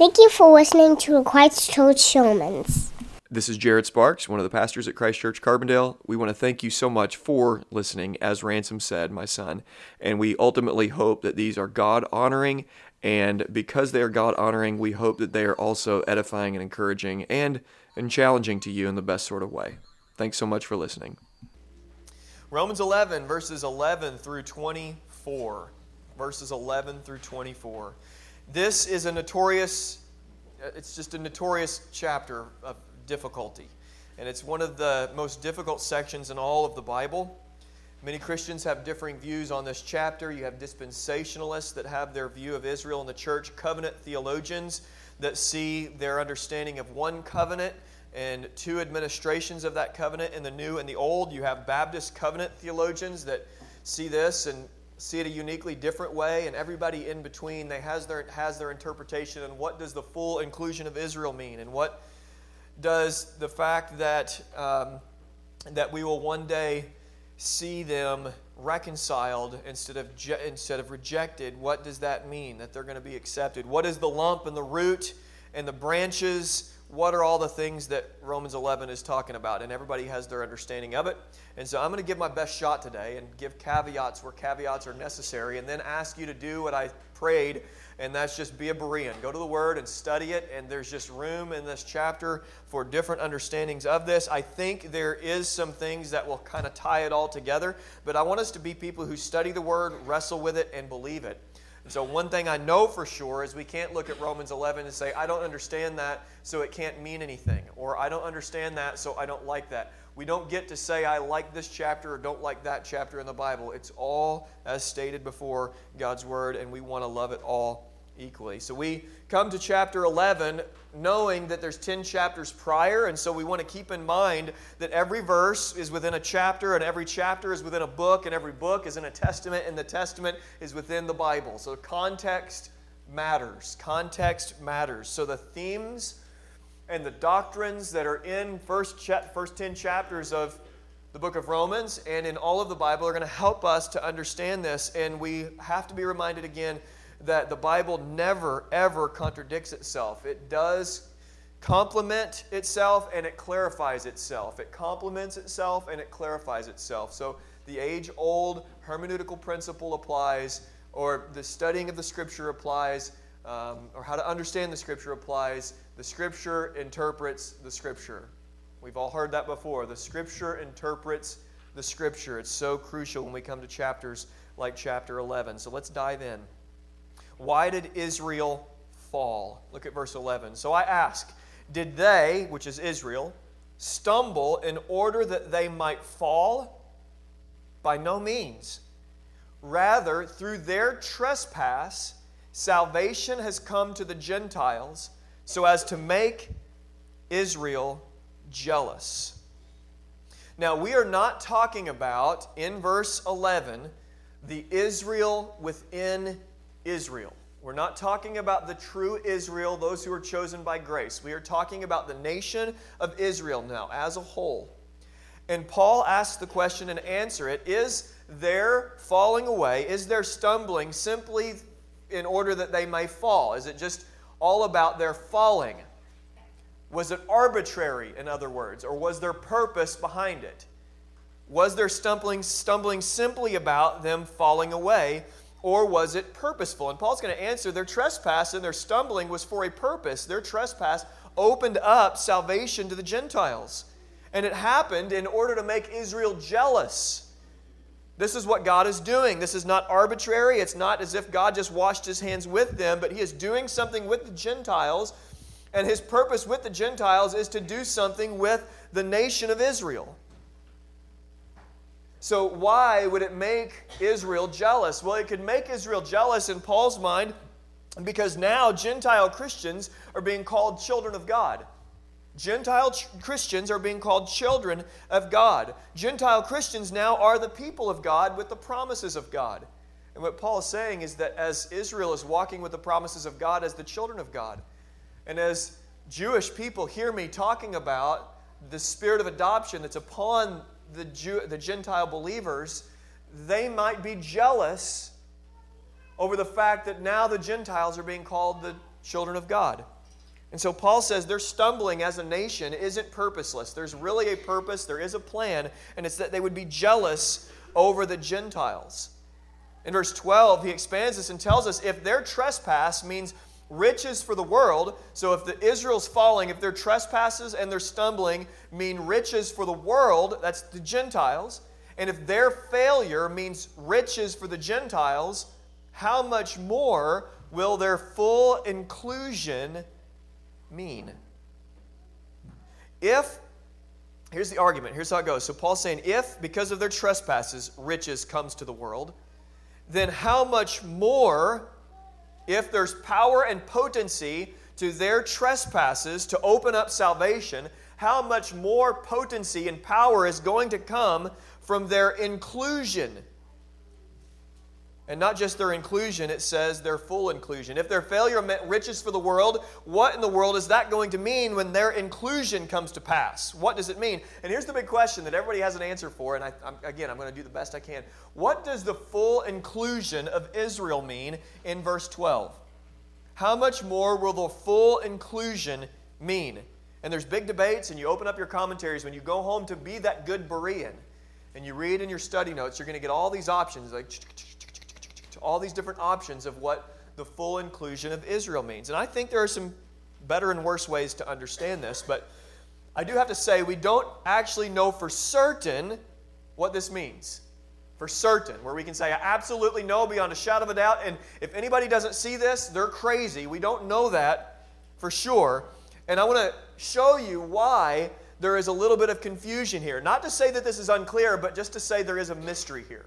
Thank you for listening to Christ Church Sermons. This is Jared Sparks, one of the pastors at Christ Church Carbondale. We want to thank you so much for listening, as Ransom said, my son. And we ultimately hope that these are God-honoring, and because they are God-honoring, we hope that they are also edifying and encouraging and challenging to you in the best sort of way. Thanks so much for listening. Romans 11, verses 11 through 24. Verses 11 through 24. This is a notorious chapter of difficulty. And it's one of the most difficult sections in all of the Bible. Many Christians have differing views on this chapter. You have dispensationalists that have their view of Israel and the church, covenant theologians that see their understanding of one covenant and two administrations of that covenant in the new and the old. You have Baptist covenant theologians that see this and see it a uniquely different way, and everybody in between has their interpretation. And what does the full inclusion of Israel mean? And what does the fact that we will one day see them reconciled instead of rejected? What does that mean? That they're going to be accepted? What is the lump and the root and the branches? What are all the things that Romans 11 is talking about? And everybody has their understanding of it. And so I'm going to give my best shot today and give caveats where caveats are necessary, and then ask you to do what I prayed, and that's just be a Berean. Go to the Word and study it, and there's just room in this chapter for different understandings of this. I think there is some things that will kind of tie it all together, but I want us to be people who study the Word, wrestle with it, and believe it. And so one thing I know for sure is we can't look at Romans 11 and say, I don't understand that, so it can't mean anything. Or I don't understand that, so I don't like that. We don't get to say, I like this chapter or don't like that chapter in the Bible. It's all, as stated before, God's Word, and we want to love it all equally. So we come to chapter 11 knowing that there's 10 chapters prior, and so we want to keep in mind that every verse is within a chapter, and every chapter is within a book, and every book is in a testament, and the testament is within the Bible. So context matters. Context matters. So the themes and the doctrines that are in first 10 chapters of the book of Romans and in all of the Bible are going to help us to understand this, and we have to be reminded again that the Bible never, ever contradicts itself. It does complement itself, and it clarifies itself. It complements itself, and it clarifies itself. So the age-old hermeneutical principle applies, or the studying of the Scripture applies, or how to understand the Scripture applies. The Scripture interprets the Scripture. We've all heard that before. The Scripture interprets the Scripture. It's so crucial when we come to chapters like chapter 11. So let's dive in. Why did Israel fall? Look at verse 11. So I ask, did they, which is Israel, stumble in order that they might fall? By no means. Rather, through their trespass, salvation has come to the Gentiles, so as to make Israel jealous. Now, we are not talking about, in verse 11, the Israel within Israel. We're not talking about the true Israel, those who are chosen by grace. We are talking about the nation of Israel now as a whole. And Paul asks the question and answer it. Is their falling away, is their stumbling simply in order that they may fall? Is it just all about their falling? Was it arbitrary, in other words, or was there purpose behind it? Was their stumbling simply about them falling away? Or was it purposeful? And Paul's going to answer, their trespass and their stumbling was for a purpose. Their trespass opened up salvation to the Gentiles. And it happened in order to make Israel jealous. This is what God is doing. This is not arbitrary. It's not as if God just washed His hands with them, but He is doing something with the Gentiles. And His purpose with the Gentiles is to do something with the nation of Israel. So why would it make Israel jealous? Well, it could make Israel jealous in Paul's mind because now Gentile Christians are being called children of God. Gentile Christians are being called children of God. Gentile Christians now are the people of God with the promises of God. And what Paul is saying is that as Israel is walking with the promises of God as the children of God, and as Jewish people hear me talking about the spirit of adoption that's upon the Gentile believers, they might be jealous over the fact that now the Gentiles are being called the children of God. And so Paul says their stumbling as a nation isn't purposeless. There's really a purpose, there is a plan, and it's that they would be jealous over the Gentiles. In verse 12, he expands this and tells us if their trespass means riches for the world, so if Israel's falling, if their trespasses and their stumbling mean riches for the world, that's the Gentiles, and if their failure means riches for the Gentiles, how much more will their full inclusion mean? Here's the argument, here's how it goes. So Paul's saying, if because of their trespasses, riches comes to the world, then how much more, if there's power and potency to their trespasses to open up salvation, how much more potency and power is going to come from their inclusion? And not just their inclusion, it says their full inclusion. If their failure meant riches for the world, what in the world is that going to mean when their inclusion comes to pass? What does it mean? And here's the big question that everybody has an answer for, and I'm going to do the best I can. What does the full inclusion of Israel mean in verse 12? How much more will the full inclusion mean? And there's big debates, and you open up your commentaries when you go home to be that good Berean, and you read in your study notes, you're going to get all these options, like all these different options of what the full inclusion of Israel means. And I think there are some better and worse ways to understand this, but I do have to say we don't actually know for certain what this means. For certain, where we can say, I absolutely know beyond a shadow of a doubt, and if anybody doesn't see this, they're crazy. We don't know that for sure. And I want to show you why there is a little bit of confusion here. Not to say that this is unclear, but just to say there is a mystery here.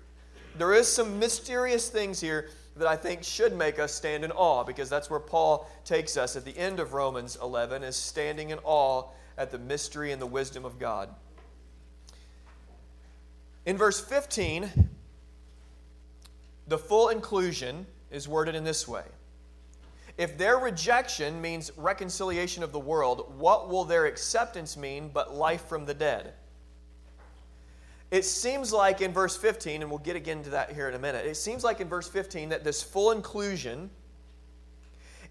There is some mysterious things here that I think should make us stand in awe, because that's where Paul takes us at the end of Romans 11, is standing in awe at the mystery and the wisdom of God. In verse 15, the full inclusion is worded in this way. If their rejection means reconciliation of the world, what will their acceptance mean but life from the dead? It seems like in verse 15, and we'll get again to that here in a minute, it seems like in verse 15 that this full inclusion,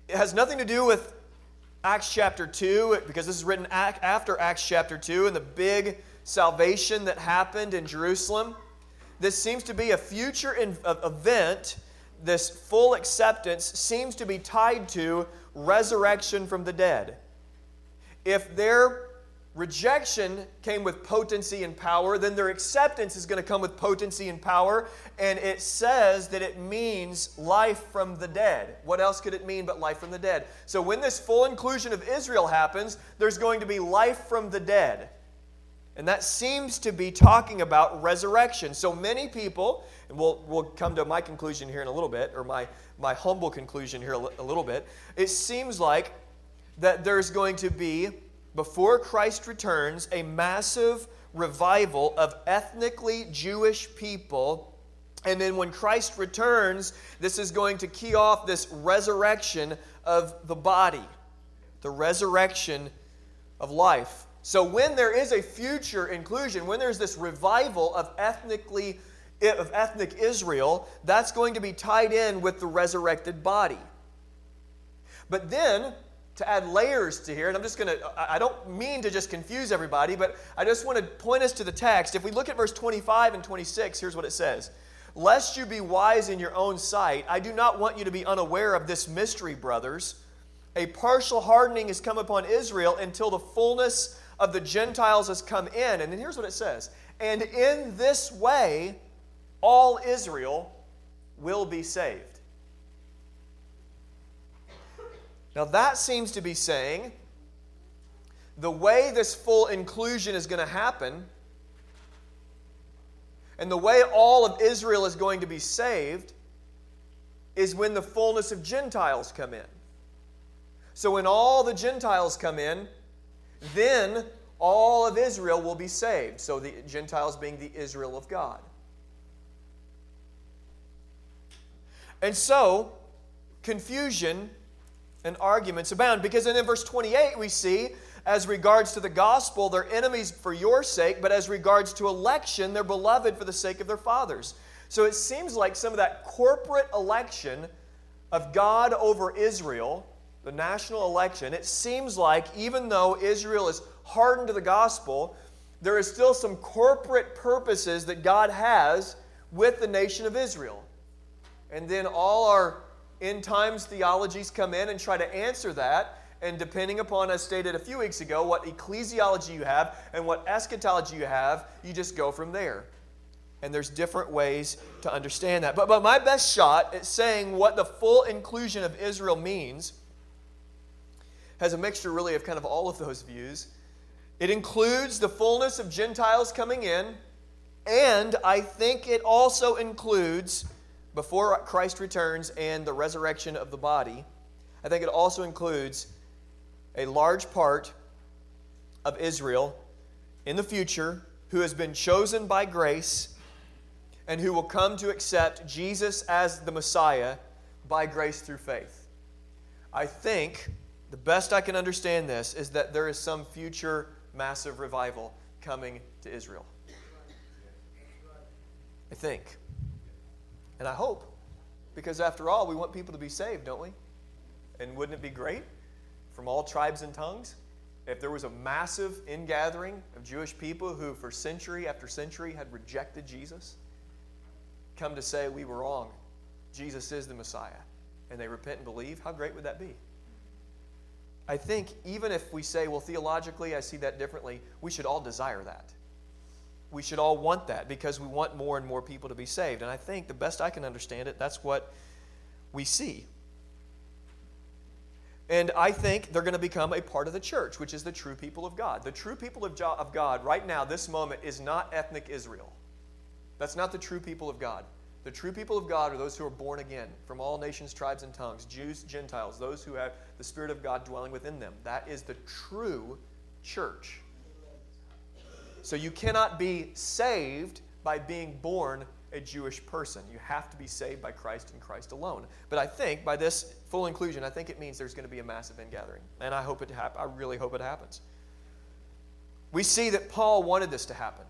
it has nothing to do with Acts chapter 2, because this is written after Acts chapter 2 and the big salvation that happened in Jerusalem. This seems to be a future event. This full acceptance seems to be tied to resurrection from the dead. If their rejection came with potency and power, then their acceptance is going to come with potency and power, and it says that it means life from the dead. What else could it mean but life from the dead? So when this full inclusion of Israel happens, there's going to be life from the dead. And that seems to be talking about resurrection. So many people, and we'll come to my conclusion here in a little bit, or my humble conclusion here a little bit, it seems like that there's going to be, before Christ returns, a massive revival of ethnically Jewish people. And then when Christ returns, this is going to key off this resurrection of the body, the resurrection of life. So when there is a future inclusion, when there's this revival of ethnic Israel, that's going to be tied in with the resurrected body. But then, to add layers to here, and I don't mean to just confuse everybody, but I just want to point us to the text. If we look at verse 25 and 26, here's what it says. Lest you be wise in your own sight, I do not want you to be unaware of this mystery, brothers. A partial hardening has come upon Israel until the fullness of the Gentiles has come in. And then here's what it says. And in this way, all Israel will be saved. Now that seems to be saying the way this full inclusion is going to happen and the way all of Israel is going to be saved is when the fullness of Gentiles come in. So when all the Gentiles come in, then all of Israel will be saved. So the Gentiles being the Israel of God. And so, confusion and arguments abound, because in verse 28 we see, as regards to the gospel, they're enemies for your sake, but as regards to election, they're beloved for the sake of their fathers. So it seems like some of that corporate election of God over Israel the national election, it seems like even though Israel is hardened to the gospel, there is still some corporate purposes that God has with the nation of Israel. And then all our end times theologies come in and try to answer that. And depending upon, as stated a few weeks ago, what ecclesiology you have and what eschatology you have, you just go from there. And there's different ways to understand that. But my best shot at saying what the full inclusion of Israel means has a mixture really of kind of all of those views. It includes the fullness of Gentiles coming in, and I think it also includes, before Christ returns and the resurrection of the body, I think it also includes a large part of Israel in the future who has been chosen by grace and who will come to accept Jesus as the Messiah by grace through faith. I think the best I can understand this is that there is some future massive revival coming to Israel. I think. And I hope. Because after all, we want people to be saved, don't we? And wouldn't it be great from all tribes and tongues if there was a massive ingathering of Jewish people who for century after century had rejected Jesus come to say, we were wrong. Jesus is the Messiah. And they repent and believe. How great would that be? I think even if we say, well, theologically, I see that differently, we should all desire that. We should all want that because we want more and more people to be saved. And I think the best I can understand it, that's what we see. And I think they're going to become a part of the church, which is the true people of God. The true people of God right now, this moment, is not ethnic Israel. That's not the true people of God. The true people of God are those who are born again from all nations, tribes, and tongues, Jews, Gentiles, those who have the Spirit of God dwelling within them. That is the true church. So you cannot be saved by being born a Jewish person. You have to be saved by Christ and Christ alone. But I think by this full inclusion, I think it means there's going to be a massive ingathering. And I hope it happens. I really hope it happens. We see that Paul wanted this to happen.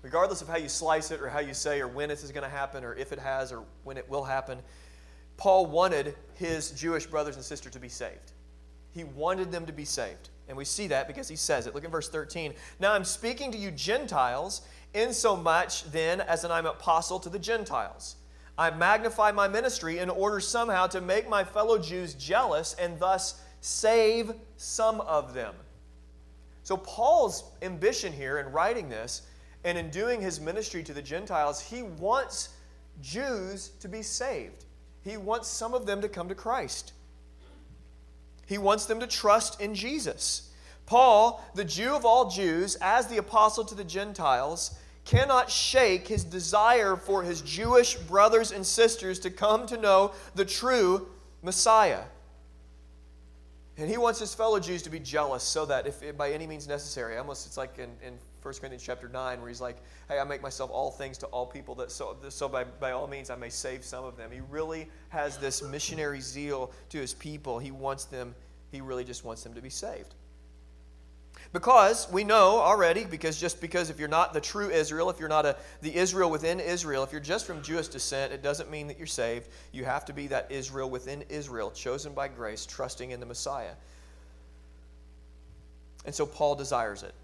Regardless of how you slice it or how you say or when this is going to happen or if it has or when it will happen, Paul wanted his Jewish brothers and sisters to be saved. He wanted them to be saved. And we see that because he says it. Look in verse 13. Now I'm speaking to you Gentiles, insomuch then as an I'm apostle to the Gentiles. I magnify my ministry in order somehow to make my fellow Jews jealous and thus save some of them. So Paul's ambition here in writing this and in doing his ministry to the Gentiles, he wants Jews to be saved. He wants some of them to come to Christ. He wants them to trust in Jesus. Paul, the Jew of all Jews, as the apostle to the Gentiles, cannot shake his desire for his Jewish brothers and sisters to come to know the true Messiah. And he wants his fellow Jews to be jealous so that if by any means necessary, almost it's like in 1 Corinthians chapter 9 where he's like, hey, I make myself all things to all people that so by all means I may save some of them. He really has this missionary zeal to his people. He really just wants them to be saved. Because we know already, because if you're not the true Israel, if you're not the Israel within Israel, if you're just from Jewish descent, it doesn't mean that you're saved. You have to be that Israel within Israel, chosen by grace, trusting in the Messiah. And so Paul desires it.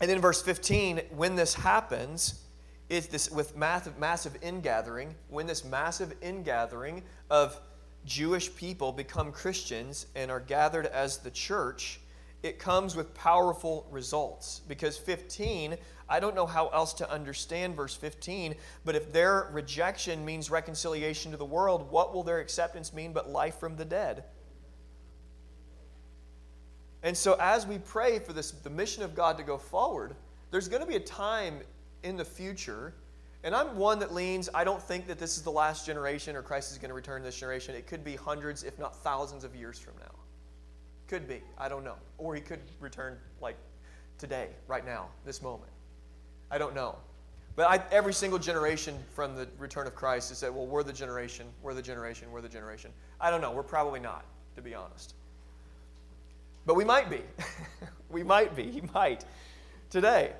And then in verse 15, when this happens, it's this with massive ingathering, when this massive ingathering of Jewish people become Christians and are gathered as the church, it comes with powerful results. Because 15, I don't know how else to understand verse 15, but if their rejection means reconciliation to the world, what will their acceptance mean but life from the dead? And so as we pray for the mission of God to go forward, there's going to be a time in the future, and I'm one that leans, I don't think that this is the last generation or Christ is going to return to this generation. It could be hundreds, if not thousands of years from now. Could be. I don't know. Or he could return like today, right now, this moment. I don't know. But every single generation from the return of Christ has said, well, we're the generation. I don't know. We're probably not, to be honest. But we might be. He might today.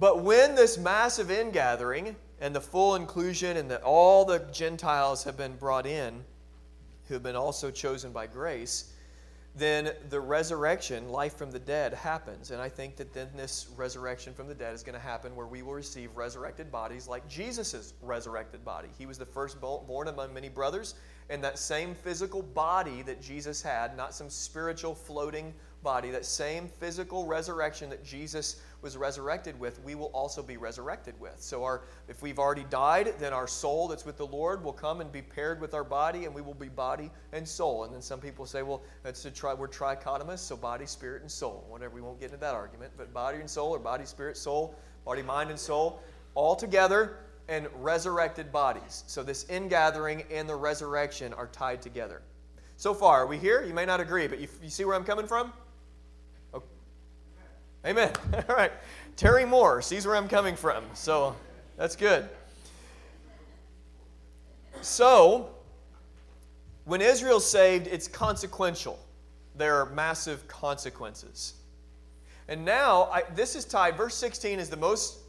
But when this massive ingathering and the full inclusion and all the Gentiles have been brought in, who have been also chosen by grace, then the resurrection, life from the dead, happens. And I think that then this resurrection from the dead is going to happen where we will receive resurrected bodies like Jesus' resurrected body. He was the firstborn among many brothers, and that same physical body that Jesus had, not some spiritual floating body, that same physical resurrection that Jesus was resurrected with, we will also be resurrected with. So if we've already died, then our soul that's with the Lord will come and be paired with our body, and we will be body and soul. And then some people say, well, we're trichotomous, so body, spirit, and soul. Whatever, we won't get into that argument, but body and soul, or body, spirit, soul, body, mind, and soul, all together, and resurrected bodies. So this ingathering and the resurrection are tied together. So far, are we here? You may not agree, but you see where I'm coming from? Amen. All right. Terry Moore sees where I'm coming from, so that's good. So, when Israel's saved, it's consequential. There are massive consequences. And now, this is tied. Verse 16 is the most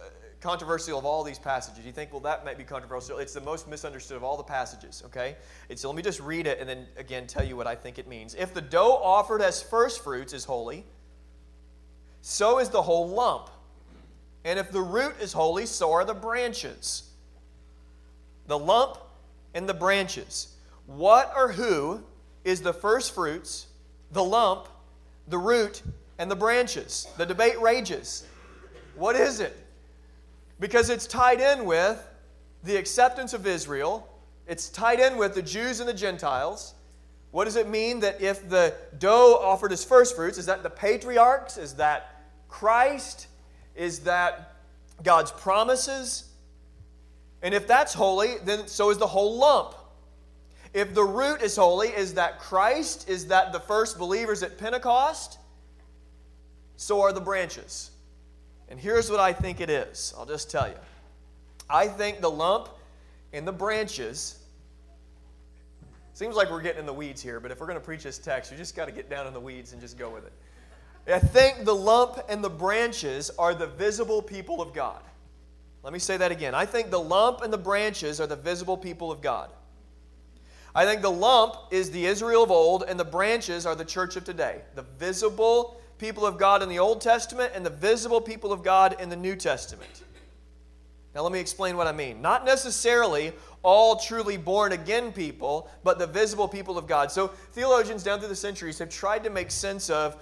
controversial of all these passages. You think, well, that might be controversial. It's the most misunderstood of all the passages, okay? So let me just read it and then, again, tell you what I think it means. If the dough offered as first fruits is holy, so is the whole lump. And if the root is holy, so are the branches. The lump and the branches. What or who is the first fruits, the lump, the root, and the branches? The debate rages. What is it? Because it's tied in with the acceptance of Israel. It's tied in with the Jews and the Gentiles. What does it mean that if the dough offered as first fruits, is that the patriarchs? Is that Christ? Is that God's promises? And if that's holy, then so is the whole lump. If the root is holy, is that Christ? Is that the first believers at Pentecost? So are the branches. And here's what I think it is. I'll just tell you. I think the lump and the branches... Seems like we're getting in the weeds here, but if we're going to preach this text, you just got to get down in the weeds and just go with it. I think the lump and the branches are the visible people of God. Let me say that again. I think the lump and the branches are the visible people of God. I think the lump is the Israel of old, and the branches are the church of today. The visible people of God in the Old Testament and the visible people of God in the New Testament. Now let me explain what I mean. Not necessarily all truly born-again people, but the visible people of God. So theologians down through the centuries have tried to make sense of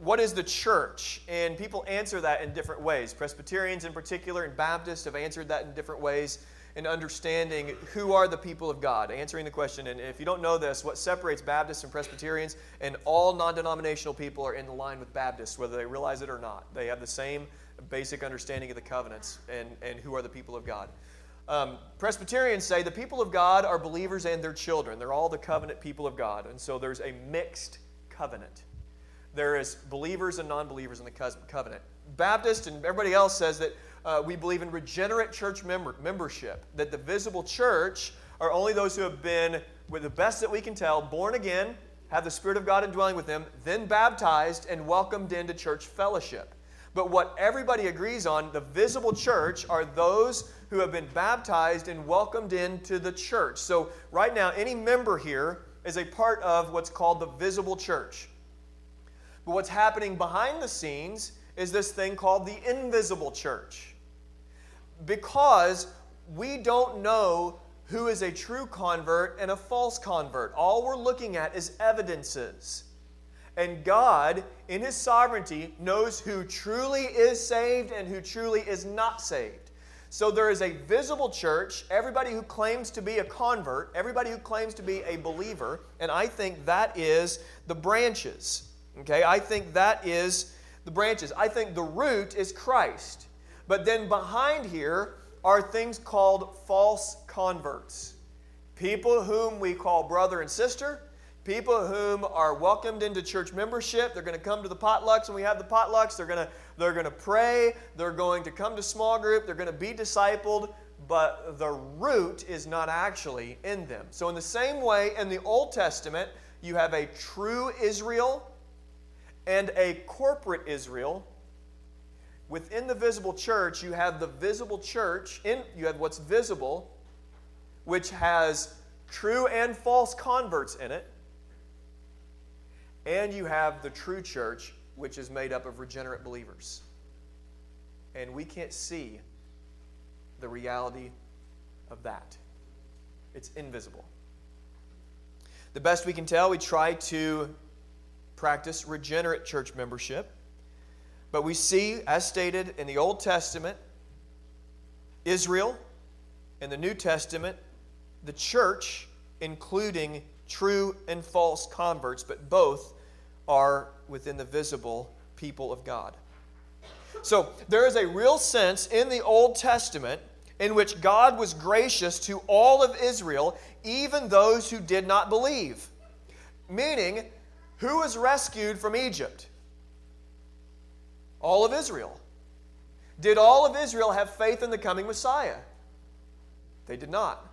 what is the church, and people answer that in different ways. Presbyterians in particular and Baptists have answered that in different ways in understanding who are the people of God, answering the question. And if you don't know this, what separates Baptists and Presbyterians and all non-denominational people are in the line with Baptists, whether they realize it or not. They have the same basic understanding of the covenants and who are the people of God. Presbyterians say the people of God are believers and their children. They're all the covenant people of God. And so there's a mixed covenant. There is believers and non-believers in the covenant. Baptist and everybody else says that we believe in regenerate church membership, that the visible church are only those who have been, with the best that we can tell, born again, have the Spirit of God indwelling with them, then baptized and welcomed into church fellowship. But what everybody agrees on, the visible church, are those who have been baptized and welcomed into the church. So right now, any member here is a part of what's called the visible church. But what's happening behind the scenes is this thing called the invisible church. Because we don't know who is a true convert and a false convert. All we're looking at is evidences. And God, in His sovereignty, knows who truly is saved and who truly is not saved. So there is a visible church, everybody who claims to be a convert, everybody who claims to be a believer, and I think that is the branches. Okay, I think that is the branches. I think the root is Christ. But then behind here are things called false converts. People whom we call brother and sister, people whom are welcomed into church membership. They're going to come to the potlucks when we have the potlucks. They're going to pray. They're going to come to small group. They're going to be discipled. But the root is not actually in them. So in the same way, in the Old Testament, you have a true Israel and a corporate Israel. Within the visible church, you have the visible church. You have what's visible, which has true and false converts in it. And you have the true church, which is made up of regenerate believers. And we can't see the reality of that. It's invisible. The best we can tell, we try to practice regenerate church membership. But we see, as stated in the Old Testament, Israel, and the New Testament, the church, including true and false converts, but both are within the visible people of God. So there is a real sense in the Old Testament in which God was gracious to all of Israel, even those who did not believe. Meaning, who was rescued from Egypt? All of Israel. Did all of Israel have faith in the coming Messiah? They did not.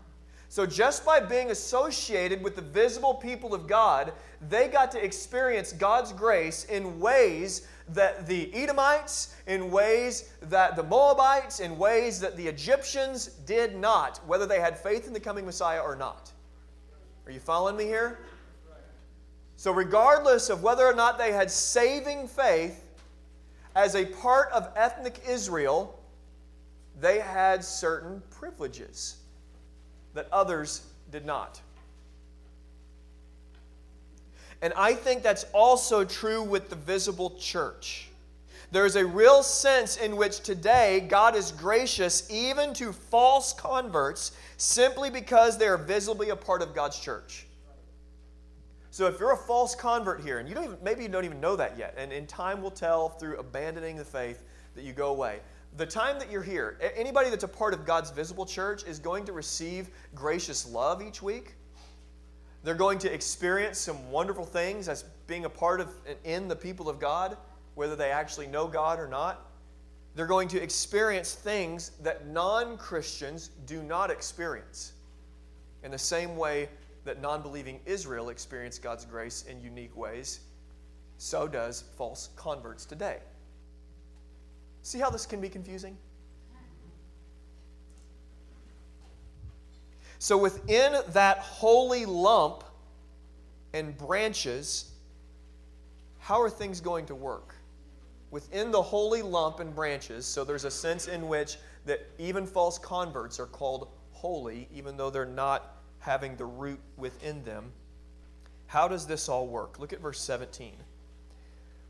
So just by being associated with the visible people of God, they got to experience God's grace in ways that the Edomites, in ways that the Moabites, in ways that the Egyptians did not, whether they had faith in the coming Messiah or not. Are you following me here? So regardless of whether or not they had saving faith, as a part of ethnic Israel, they had certain privileges that others did not. And I think that's also true with the visible church. There is a real sense in which today God is gracious even to false converts simply because they are visibly a part of God's church. So if you're a false convert here, and you don't even know that yet, and in time will tell through abandoning the faith that you go away. The time that you're here, anybody that's a part of God's visible church is going to receive gracious love each week. They're going to experience some wonderful things as being a part of and in the people of God, whether they actually know God or not. They're going to experience things that non-Christians do not experience in the same way that non-believing Israel experienced God's grace in unique ways, so does false converts today. See how this can be confusing? So within that holy lump and branches, how are things going to work? Within the holy lump and branches, so there's a sense in which that even false converts are called holy, even though they're not having the root within them. How does this all work? Look at verse 17.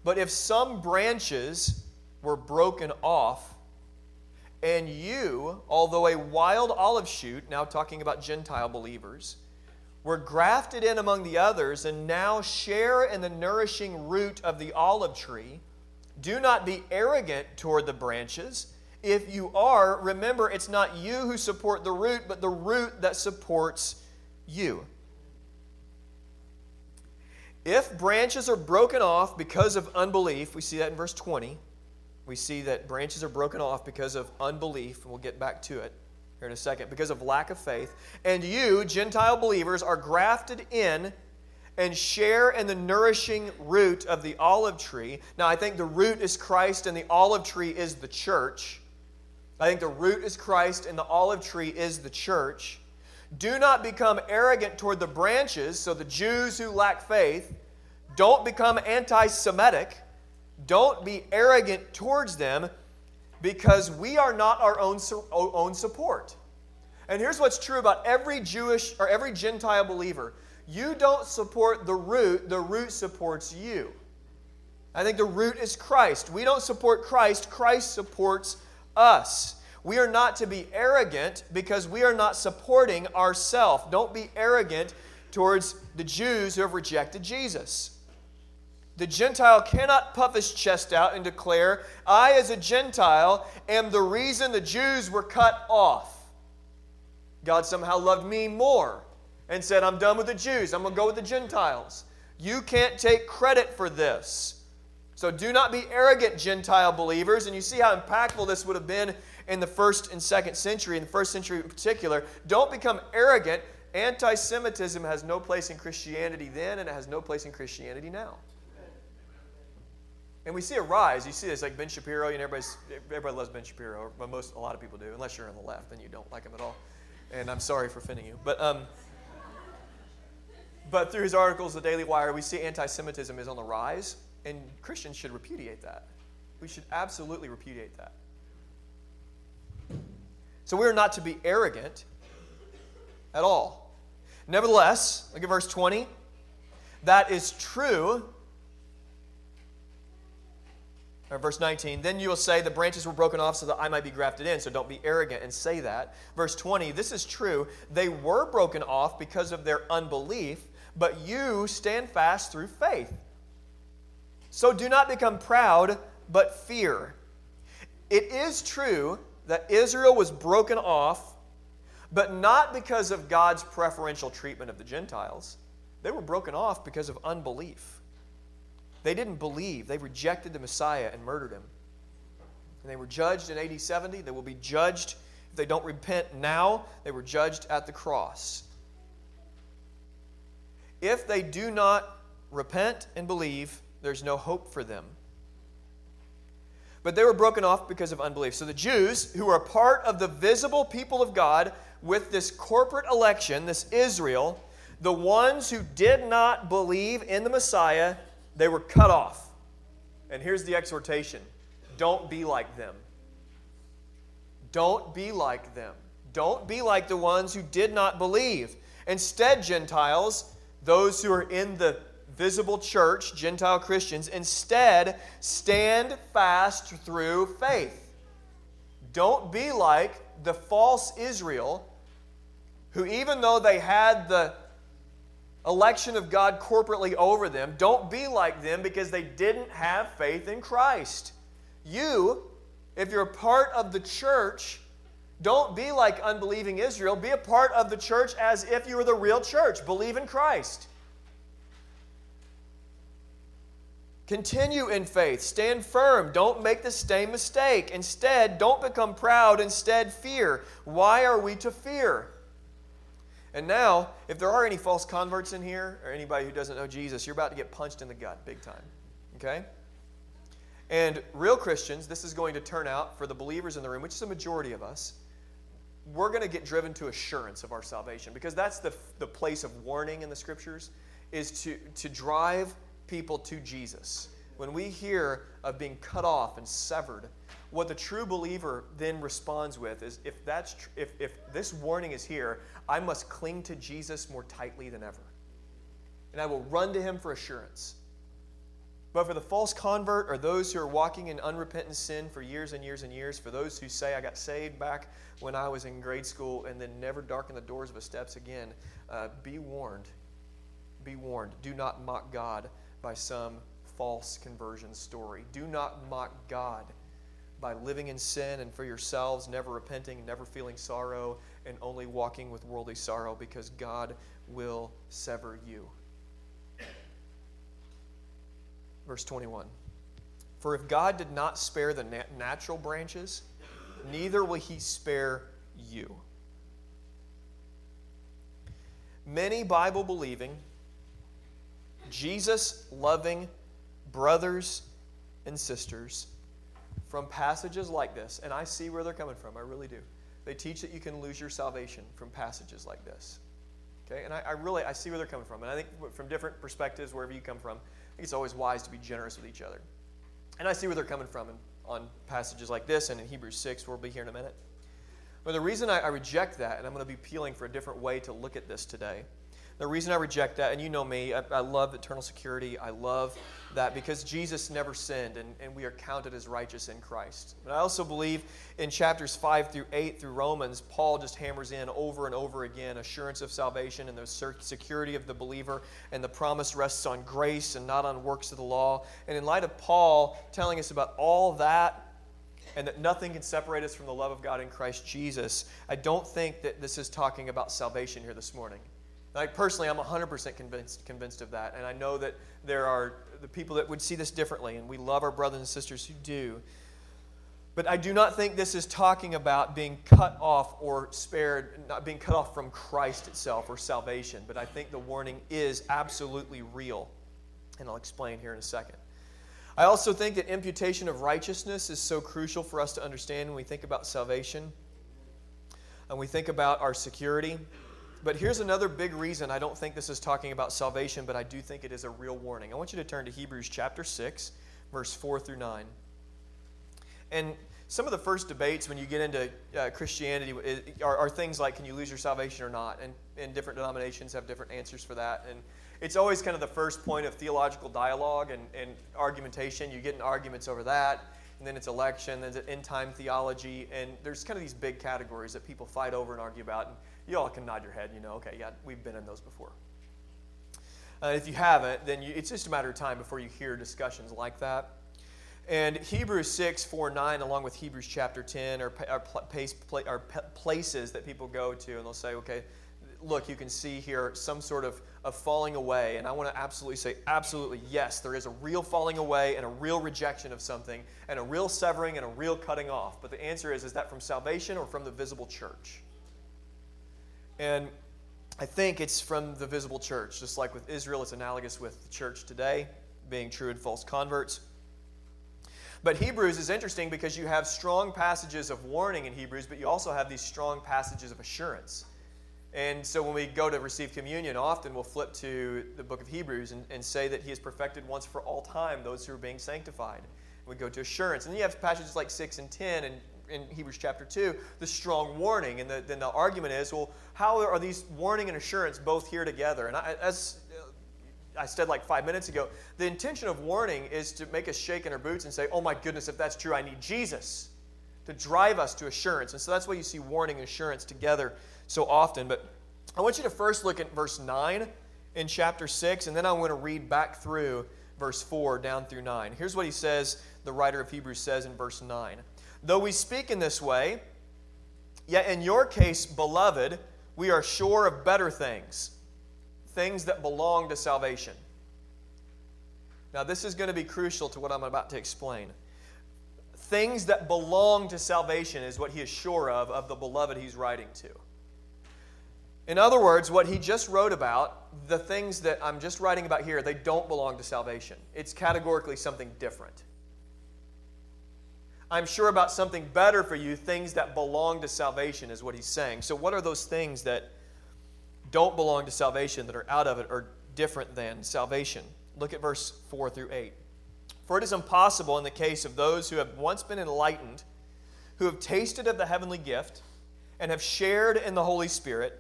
But if some branches were broken off, and you, although a wild olive shoot, now talking about Gentile believers, were grafted in among the others, and now share in the nourishing root of the olive tree, do not be arrogant toward the branches. If you are, remember it's not you who support the root, but the root that supports you. If branches are broken off because of unbelief, we see that in verse 20. We see that branches are broken off because of unbelief, and we'll get back to it here in a second, because of lack of faith. And you, Gentile believers, are grafted in and share in the nourishing root of the olive tree. Now, I think the root is Christ and the olive tree is the church. I think the root is Christ and the olive tree is the church. Do not become arrogant toward the branches, so the Jews who lack faith. Don't become anti-Semitic. Don't be arrogant towards them, because we are not our own support. And here's what's true about every Jewish or every Gentile believer. You don't support the root supports you. I think the root is Christ. We don't support Christ, Christ supports us. We are not to be arrogant because we are not supporting ourselves. Don't be arrogant towards the Jews who have rejected Jesus. The Gentile cannot puff his chest out and declare, I as a Gentile am the reason the Jews were cut off. God somehow loved me more and said, I'm done with the Jews. I'm going to go with the Gentiles. You can't take credit for this. So do not be arrogant, Gentile believers. And you see how impactful this would have been in the first and second century, in the first century in particular. Don't become arrogant. Anti-Semitism has no place in Christianity then, and it has no place in Christianity now. And we see a rise. You see this, like Ben Shapiro. You know, everybody loves Ben Shapiro, but a lot of people do, unless you're on the left, then you don't like him at all. And I'm sorry for offending you. But But through his articles, The Daily Wire, we see anti-Semitism is on the rise, and Christians should repudiate that. We should absolutely repudiate that. So we are not to be arrogant at all. Nevertheless, look at verse 20. That is true. Or verse 19, then you will say the branches were broken off so that I might be grafted in, so don't be arrogant and say that. Verse 20, this is true. They were broken off because of their unbelief, but you stand fast through faith. So do not become proud, but fear. It is true that Israel was broken off, but not because of God's preferential treatment of the Gentiles. They were broken off because of unbelief. They didn't believe. They rejected the Messiah and murdered him. And they were judged in AD 70. They will be judged if they don't repent now. They were judged at the cross. If they do not repent and believe, there's no hope for them. But they were broken off because of unbelief. So the Jews, who are part of the visible people of God with this corporate election, this Israel, the ones who did not believe in the Messiah, they were cut off. And here's the exhortation. Don't be like them. Don't be like them. Don't be like the ones who did not believe. Instead, Gentiles, those who are in the visible church, Gentile Christians, instead stand fast through faith. Don't be like the false Israel, who even though they had the election of God corporately over them, don't be like them because they didn't have faith in Christ. You, if you're a part of the church, don't be like unbelieving Israel. Be a part of the church as if you were the real church. Believe in Christ. Continue in faith. Stand firm. Don't make the same mistake. Instead, don't become proud. Instead, fear. Why are we to fear? And now, if there are any false converts in here, or anybody who doesn't know Jesus, you're about to get punched in the gut big time, okay? And real Christians, this is going to turn out for the believers in the room, which is a majority of us, we're going to get driven to assurance of our salvation, because that's the place of warning in the Scriptures, is to drive people to Jesus. When we hear of being cut off and severed, what the true believer then responds with is, if this warning is here, I must cling to Jesus more tightly than ever. And I will run to him for assurance. But for the false convert, or those who are walking in unrepentant sin for years and years and years, for those who say, I got saved back when I was in grade school and then never darkened the doors of his steps again, be warned. Be warned. Do not mock God by some false conversion story. Do not mock God by living in sin and for yourselves, never repenting, never feeling sorrow, and only walking with worldly sorrow, because God will sever you. Verse 21. For if God did not spare the natural branches, neither will he spare you. Many Bible-believing, Jesus-loving brothers and sisters from passages like this, and I see where they're coming from, I really do. They teach that you can lose your salvation from passages like this. Okay, and I see where they're coming from. And I think from different perspectives, wherever you come from, I think it's always wise to be generous with each other. And I see where they're coming from on passages like this and in Hebrews 6, we'll be here in a minute. But the reason I reject that, and I'm going to be appealing for a different way to look at this today, the reason I reject that, and you know me, I love eternal security. I love that because Jesus never sinned, and we are counted as righteous in Christ. But I also believe in chapters 5 through 8 through Romans, Paul just hammers in over and over again assurance of salvation and the security of the believer, and the promise rests on grace and not on works of the law. And in light of Paul telling us about all that, and that nothing can separate us from the love of God in Christ Jesus, I don't think that this is talking about salvation here this morning. Like personally, I'm 100% convinced of that. And I know that there are the people that would see this differently, and we love our brothers and sisters who do. But I do not think this is talking about being cut off or spared, not being cut off from Christ itself or salvation. But I think the warning is absolutely real. And I'll explain here in a second. I also think that imputation of righteousness is so crucial for us to understand when we think about salvation and we think about our security. But here's another big reason I don't think this is talking about salvation, but I do think it is a real warning. I want you to turn to Hebrews chapter 6, verse 4 through 9. And some of the first debates when you get into Christianity are things like, can you lose your salvation or not? And different denominations have different answers for that. And it's always kind of the first point of theological dialogue and argumentation. You get in arguments over that, and then it's election, then it's end-time theology. And there's kind of these big categories that people fight over and argue about. And you all can nod your head, you know, okay, yeah, we've been in those before. If you haven't, then it's just a matter of time before you hear discussions like that. And Hebrews 6, 4, 9, along with Hebrews chapter 10 are places that people go to, and they'll say, okay, look, you can see here some sort of falling away. And I want to absolutely say, absolutely, yes, there is a real falling away and a real rejection of something and a real severing and a real cutting off. But the answer is that from salvation or from the visible church? And I think it's from the visible church. Just like with Israel, it's analogous with the church today, being true and false converts. But Hebrews is interesting because you have strong passages of warning in Hebrews, but you also have these strong passages of assurance. And so when we go to receive communion, often we'll flip to the book of Hebrews and say that he has perfected once for all time those who are being sanctified. And we go to assurance. And then you have passages like 6 and 10 and in Hebrews chapter 2, the strong warning. And then the argument is, well, how are these warning and assurance both here together? And as I said like 5 minutes ago, the intention of warning is to make us shake in our boots and say, oh my goodness, if that's true, I need Jesus to drive us to assurance. And so that's why you see warning and assurance together so often. But I want you to first look at verse 9 in chapter 6, and then I'm going to read back through verse 4 down through 9. Here's what he says, the writer of Hebrews says in verse 9. Though we speak in this way, yet in your case, beloved, we are sure of better things, things that belong to salvation. Now, this is going to be crucial to what I'm about to explain. Things that belong to salvation is what he is sure of the beloved he's writing to. In other words, what he just wrote about, the things that I'm just writing about here, they don't belong to salvation. It's categorically something different. I'm sure about something better for you, things that belong to salvation is what he's saying. So what are those things that don't belong to salvation, that are out of it, or different than salvation? Look at verse 4 through 8. For it is impossible in the case of those who have once been enlightened, who have tasted of the heavenly gift, and have shared in the Holy Spirit,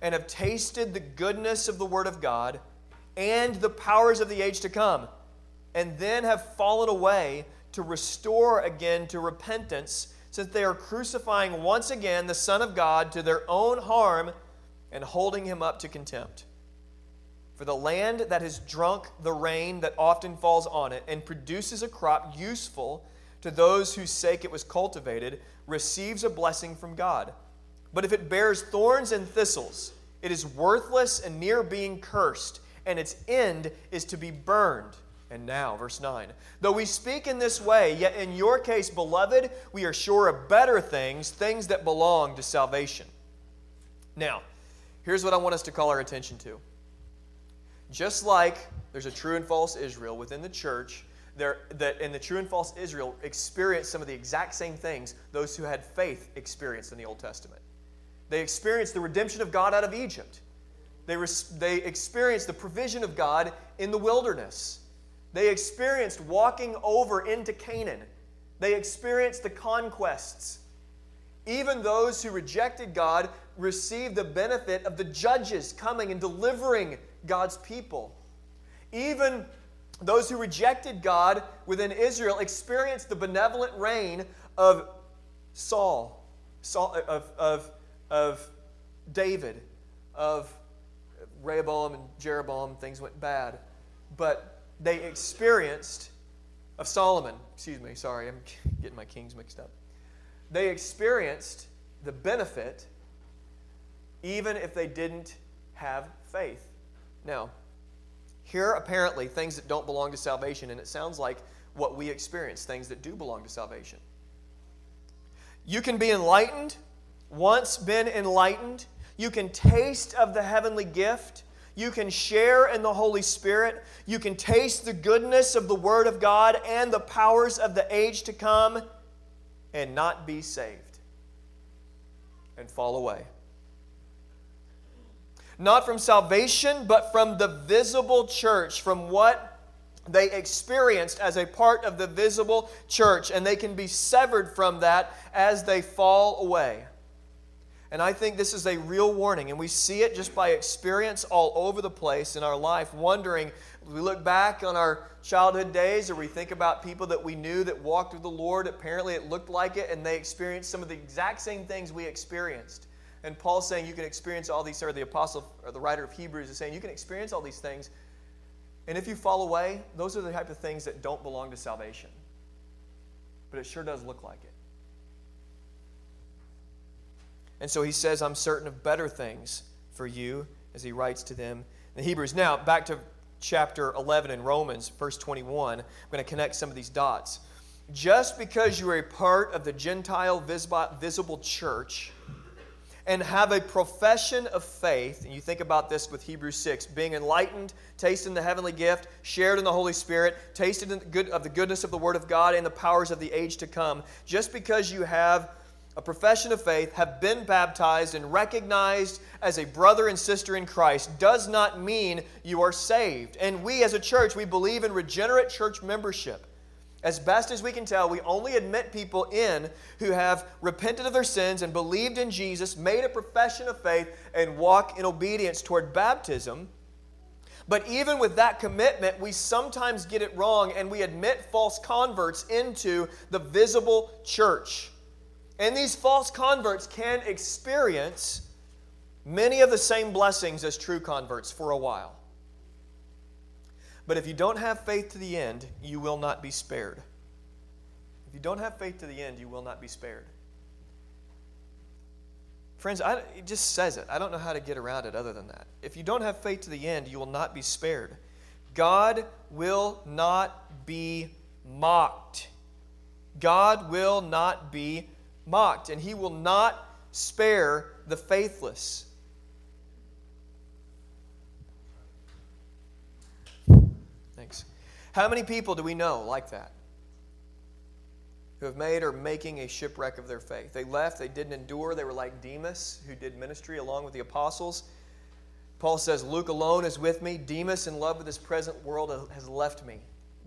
and have tasted the goodness of the Word of God, and the powers of the age to come, and then have fallen away, to restore again to repentance, since they are crucifying once again the Son of God to their own harm and holding him up to contempt. For the land that has drunk the rain that often falls on it and produces a crop useful to those whose sake it was cultivated receives a blessing from God. But if it bears thorns and thistles, it is worthless and near being cursed, and its end is to be burned. And now, verse 9, though we speak in this way, yet in your case, beloved, we are sure of better things, things that belong to salvation. Now, here's what I want us to call our attention to. Just like there's a true and false Israel within the church, and the true and false Israel experienced some of the exact same things those who had faith experienced in the Old Testament. They experienced the redemption of God out of Egypt. They experienced the provision of God in the wilderness. They experienced walking over into Canaan. They experienced the conquests. Even those who rejected God received the benefit of the judges coming and delivering God's people. Even those who rejected God within Israel experienced the benevolent reign of Saul of David, of Rehoboam and Jeroboam. Things went bad. But they experienced, of Solomon, I'm getting my kings mixed up. They experienced the benefit even if they didn't have faith. Now, here are apparently things that don't belong to salvation, and it sounds like what we experience, things that do belong to salvation. You can be enlightened, once been enlightened. You can taste of the heavenly gift. You can share in the Holy Spirit. You can taste the goodness of the Word of God and the powers of the age to come and not be saved and fall away. not from salvation, but from the visible church, from what they experienced as a part of the visible church, and they can be severed from that as they fall away. And I think this is a real warning, and we see it just by experience all over the place in our life, wondering, we look back on our childhood days, or we think about people that we knew that walked with the Lord, apparently it looked like it, and they experienced some of the exact same things we experienced. And Paul's saying you can experience all these, or the apostle, or the writer of Hebrews is saying you can experience all these things, and if you fall away, those are the type of things that don't belong to salvation. But it sure does look like it. And so he says, I'm certain of better things for you, as he writes to them in Hebrews. Now, back to chapter 11 in Romans, verse 21. I'm going to connect some of these dots. Just because you are a part of the Gentile visible church and have a profession of faith, and you think about this with Hebrews 6, being enlightened, tasting the heavenly gift, shared in the Holy Spirit, tasted of the goodness of the Word of God and the powers of the age to come. Just because you have a profession of faith, have been baptized and recognized as a brother and sister in Christ, does not mean you are saved. And we as a church, we believe in regenerate church membership. As best as we can tell, we only admit people in who have repented of their sins and believed in Jesus, made a profession of faith, and walk in obedience toward baptism. But even with that commitment, we sometimes get it wrong, and we admit false converts into the visible church. And these false converts can experience many of the same blessings as true converts for a while. But if you don't have faith to the end, you will not be spared. If you don't have faith to the end, you will not be spared. Friends, it just says it. I don't know how to get around it other than that. If you don't have faith to the end, you will not be spared. God will not be mocked. God will not be mocked, and He will not spare the faithless. Thanks. How many people do we know like that who have made or making a shipwreck of their faith? They left, they didn't endure, they were like Demas, who did ministry along with the apostles. Paul says, Luke alone is with me. Demas, in love with this present world, has left me.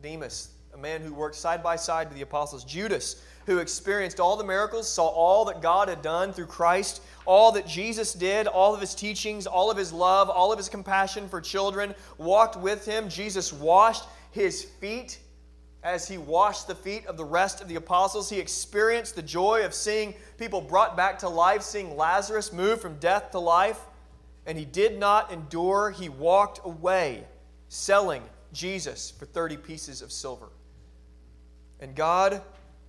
Demas, a man who worked side by side with the apostles. Judas, who experienced all the miracles, saw all that God had done through Christ, all that Jesus did, all of His teachings, all of His love, all of His compassion for children, walked with Him. Jesus washed His feet as He washed the feet of the rest of the apostles. He experienced the joy of seeing people brought back to life, seeing Lazarus move from death to life. And he did not endure. He walked away, selling Jesus for 30 pieces of silver. And God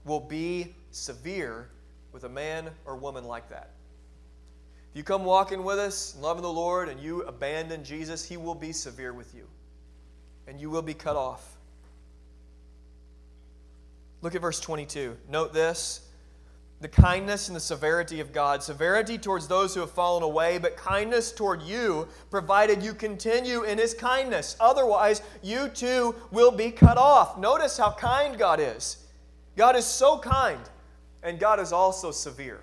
will be severe with a man or woman like that. If you come walking with us, loving the Lord, and you abandon Jesus, He will be severe with you. And you will be cut off. Look at verse 22. Note this. The kindness and the severity of God. Severity towards those who have fallen away, but kindness toward you, provided you continue in His kindness. Otherwise, you too will be cut off. Notice how kind God is. God is so kind, and God is also severe.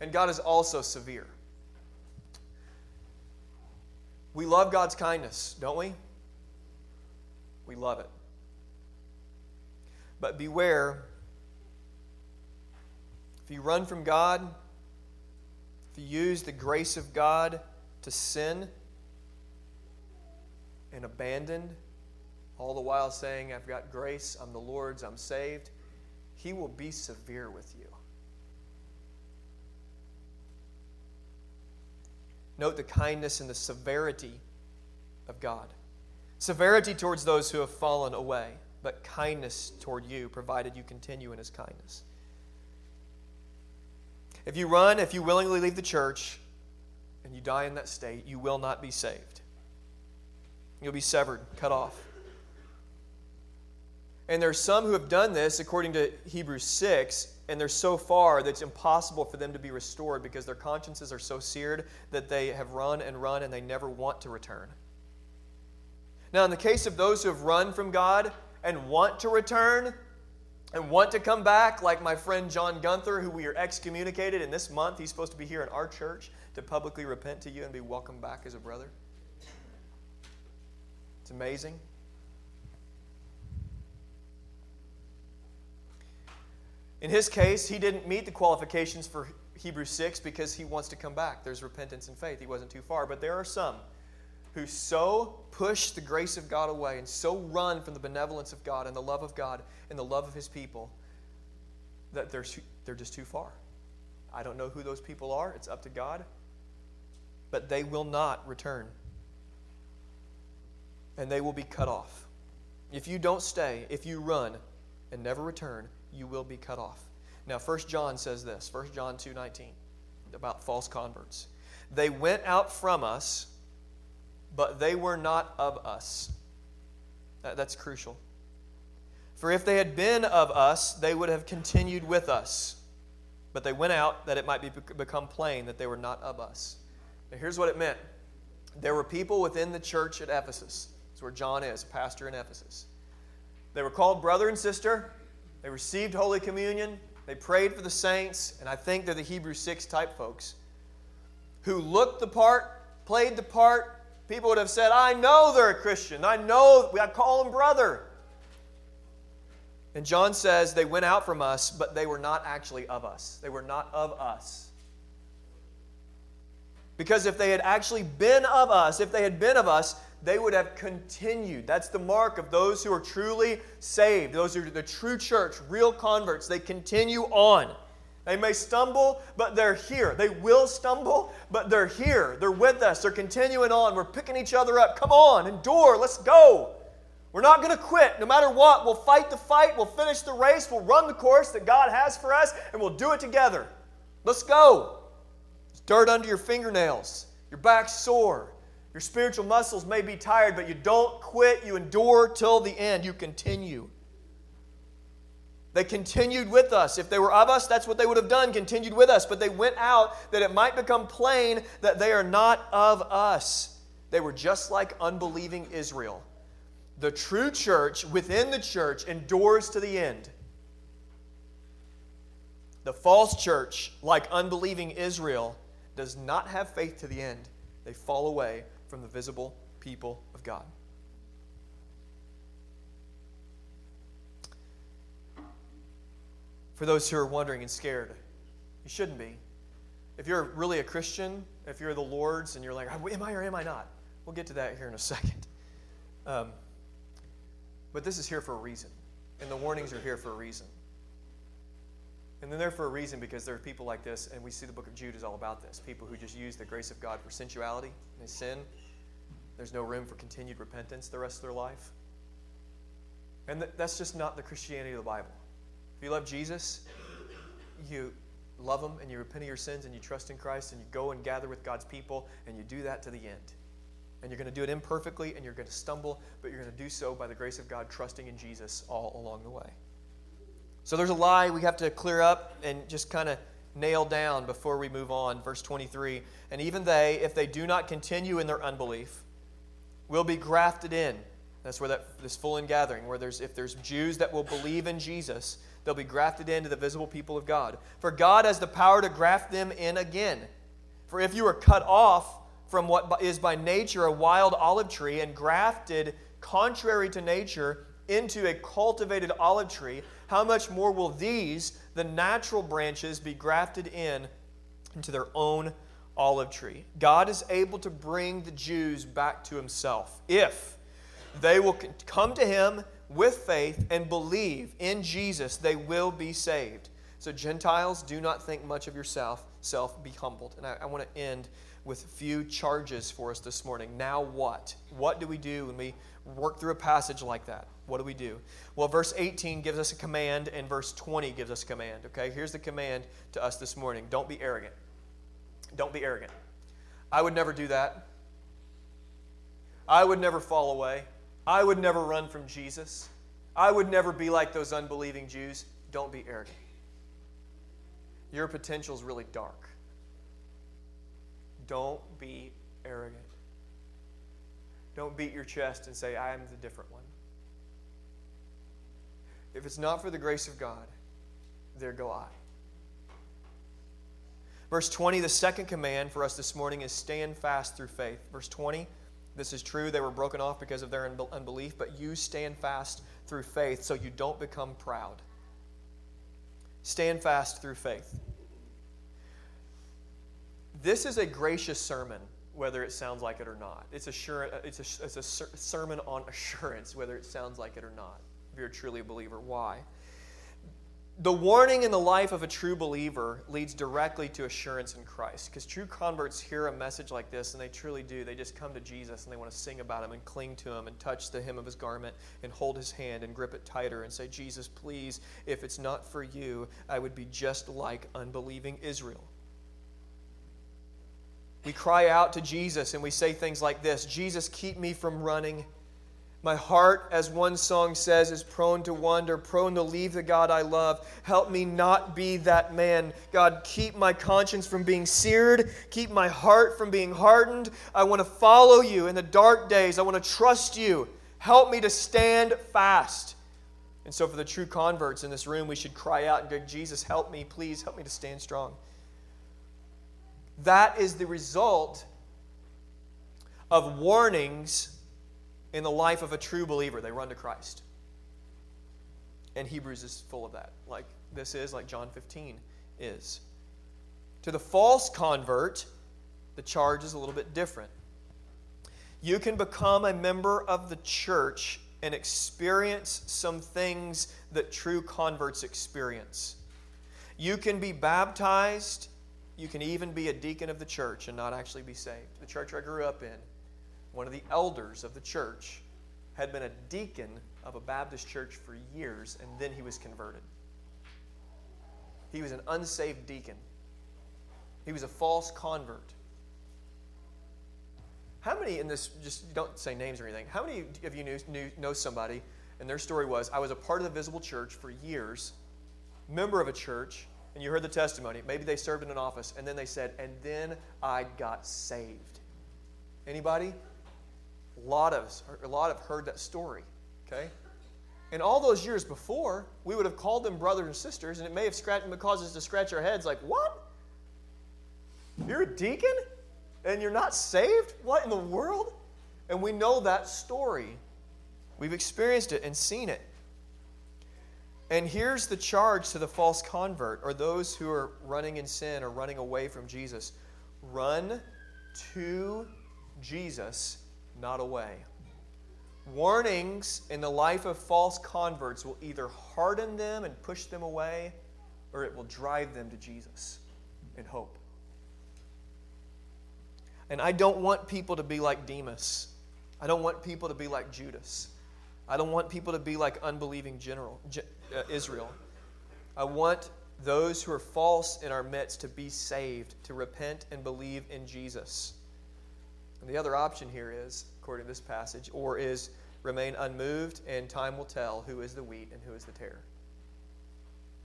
And God is also severe. We love God's kindness, don't we? We love it. But beware. If you run from God, if you use the grace of God to sin and abandon, all the while saying, I've got grace, I'm the Lord's, I'm saved, He will be severe with you. Note the kindness and the severity of God. Severity towards those who have fallen away, but kindness toward you, provided you continue in His kindness. If you run, if you willingly leave the church, and you die in that state, you will not be saved. You'll be severed, cut off. And there are some who have done this, according to Hebrews 6, and they're so far that it's impossible for them to be restored because their consciences are so seared that they have run, and they never want to return. Now, in the case of those who have run from God and want to return, and want to come back, like my friend John Gunther, who we are excommunicated, and this month he's supposed to be here in our church to publicly repent to you and be welcomed back as a brother. It's amazing. In his case, he didn't meet the qualifications for Hebrews 6 because he wants to come back. There's repentance and faith. He wasn't too far. But there are some who so push the grace of God away and so run from the benevolence of God and the love of God and the love of His people that they're just too far. I don't know who those people are. It's up to God. But they will not return. And they will be cut off. If you don't stay, if you run and never return, you will be cut off. Now, 1 John says this, 1 John 2:19, about false converts. They went out from us, but they were not of us. That's crucial. For if they had been of us, they would have continued with us. But they went out that it might become plain that they were not of us. Now, here's what it meant. There were people within the church at Ephesus. That's where John is, a pastor in Ephesus. They were called brother and sister. They received Holy Communion. They prayed for the saints. And I think they're the Hebrews 6 type folks who looked the part, played the part. People would have said, I know they're a Christian. I know, I call them brother. And John says they went out from us, but they were not actually of us. They were not of us. Because if they had actually been of us, if they had been of us, they would have continued. That's the mark of those who are truly saved. Those who are the true church, real converts. They continue on. They may stumble, but they're here. They will stumble, but they're here. They're with us. They're continuing on. We're picking each other up. Come on, endure. Let's go. We're not going to quit. No matter what, we'll fight the fight. We'll finish the race. We'll run the course that God has for us, and we'll do it together. Let's go. There's dirt under your fingernails. Your back's sore. Your spiritual muscles may be tired, but you don't quit. You endure till the end. You continue. They continued with us. If they were of us, that's what they would have done, continued with us. But they went out that it might become plain that they are not of us. They were just like unbelieving Israel. The true church within the church endures to the end. The false church, like unbelieving Israel, does not have faith to the end. They fall away from the visible people of God. For those who are wondering and scared, you shouldn't be. If you're really a Christian, if you're the Lord's and you're like, am I or am I not? We'll get to that here in a second. But this is here for a reason. And the warnings are here for a reason. And then they're for a reason because there are people like this, and we see the book of Jude is all about this. People who just use the grace of God for sensuality and they sin. There's no room for continued repentance the rest of their life. And that's just not the Christianity of the Bible. If you love Jesus, you love Him and you repent of your sins and you trust in Christ and you go and gather with God's people and you do that to the end. And you're going to do it imperfectly and you're going to stumble, but you're going to do so by the grace of God, trusting in Jesus all along the way. So there's a lie we have to clear up and just kind of nail down before we move on. Verse 23, and even they, if they do not continue in their unbelief, will be grafted in. That's where this full-in gathering, where if there's Jews that will believe in Jesus, they'll be grafted into the visible people of God. For God has the power to graft them in again. For if you are cut off from what is by nature a wild olive tree and grafted contrary to nature into a cultivated olive tree, how much more will these, the natural branches, be grafted in into their own olive tree? God is able to bring the Jews back to Himself if they will come to Him with faith and believe in Jesus. They will be saved. So Gentiles, do not think much of yourself. Self, be humbled. And I want to end with a few charges for us this morning. Now what? What do we do when we work through a passage like that? What do we do? Well, verse 18 gives us a command, and verse 20 gives us a command. Okay, here's the command to us this morning. Don't be arrogant. Don't be arrogant. I would never do that. I would never fall away. I would never run from Jesus. I would never be like those unbelieving Jews. Don't be arrogant. Your potential is really dark. Don't be arrogant. Don't beat your chest and say, I am the different one. If it's not for the grace of God, there go I. Verse 20, the second command for us this morning is stand fast through faith. Verse 20, this is true. They were broken off because of their unbelief, but you stand fast through faith so you don't become proud. Stand fast through faith. This is a gracious sermon, whether it sounds like it or not. It's a sermon on assurance, whether it sounds like it or not, if you're truly a believer. Why? The warning in the life of a true believer leads directly to assurance in Christ, because true converts hear a message like this, and they truly do. They just come to Jesus, and they want to sing about Him and cling to Him and touch the hem of His garment and hold His hand and grip it tighter and say, Jesus, please, if it's not for you, I would be just like unbelieving Israel. We cry out to Jesus and we say things like this, Jesus, keep me from running. My heart, as one song says, is prone to wander, prone to leave the God I love. Help me not be that man. God, keep my conscience from being seared. Keep my heart from being hardened. I want to follow you in the dark days. I want to trust you. Help me to stand fast. And so for the true converts in this room, we should cry out and go, Jesus, help me, please. Help me to stand strong. That is the result of warnings in the life of a true believer. They run to Christ. And Hebrews is full of that. Like this is, like John 15 is. To the false convert, the charge is a little bit different. You can become a member of the church and experience some things that true converts experience. You can be baptized. You can even be a deacon of the church and not actually be saved. The church I grew up in, one of the elders of the church, had been a deacon of a Baptist church for years, and then he was converted. He was an unsaved deacon. He was a false convert. How many in this, just don't say names or anything, how many of you know somebody, and their story was, I was a part of the visible church for years, member of a church, and you heard the testimony, maybe they served in an office, and then they said, and then I got saved. Anybody? A lot of heard that story, okay? And all those years before, we would have called them brothers and sisters, and it may have caused us to scratch our heads like, what? You're a deacon? And you're not saved? What in the world? And we know that story. We've experienced it and seen it. And here's the charge to the false convert, or those who are running in sin or running away from Jesus. Run to Jesus, not away. Warnings in the life of false converts will either harden them and push them away, or it will drive them to Jesus in hope. And I don't want people to be like Demas. I don't want people to be like Judas. I don't want people to be like unbelieving Israel. I want those who are false in our midst to be saved, to repent and believe in Jesus. And the other option here is, according to this passage, or is remain unmoved and time will tell who is the wheat and who is the tare.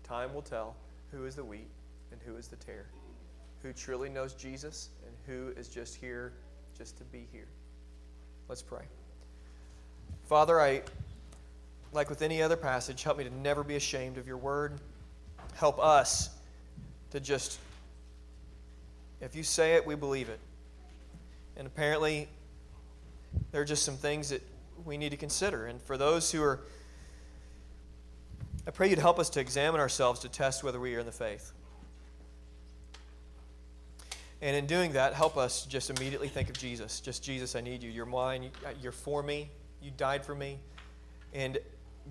Time will tell who is the wheat and who is the tare. Who truly knows Jesus and who is just here just to be here. Let's pray. Father, I, like with any other passage, help me to never be ashamed of your word. Help us to just, if you say it, we believe it. And apparently, there are just some things that we need to consider. And for those who are, I pray you'd help us to examine ourselves to test whether we are in the faith. And in doing that, help us just immediately think of Jesus. Just, Jesus, I need you. You're mine. You're for me. You died for me, and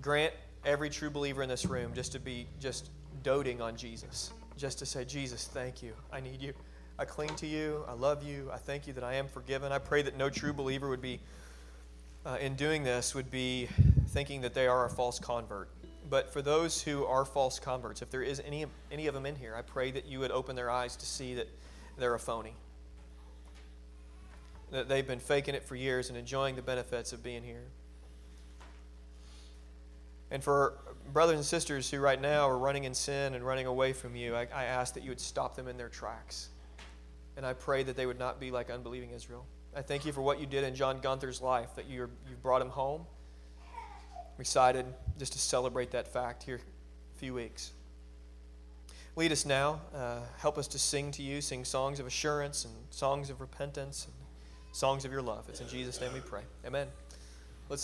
grant every true believer in this room just to be just doting on Jesus, just to say, Jesus, thank you. I need you. I cling to you. I love you. I thank you that I am forgiven. I pray that no true believer would be, in doing this, would be thinking that they are a false convert. But for those who are false converts, if there is any of them in here, I pray that you would open their eyes to see that they're a phony, that they've been faking it for years and enjoying the benefits of being here. And for brothers and sisters who right now are running in sin and running away from you, I ask that you would stop them in their tracks. And I pray that they would not be like unbelieving Israel. I thank you for what you did in John Gunther's life, that you brought him home. I'm excited just to celebrate that fact here a few weeks. Lead us now. Help us to sing to you, sing songs of assurance and songs of repentance and songs of your love. It's in Jesus' name we pray. Amen. Let's sing.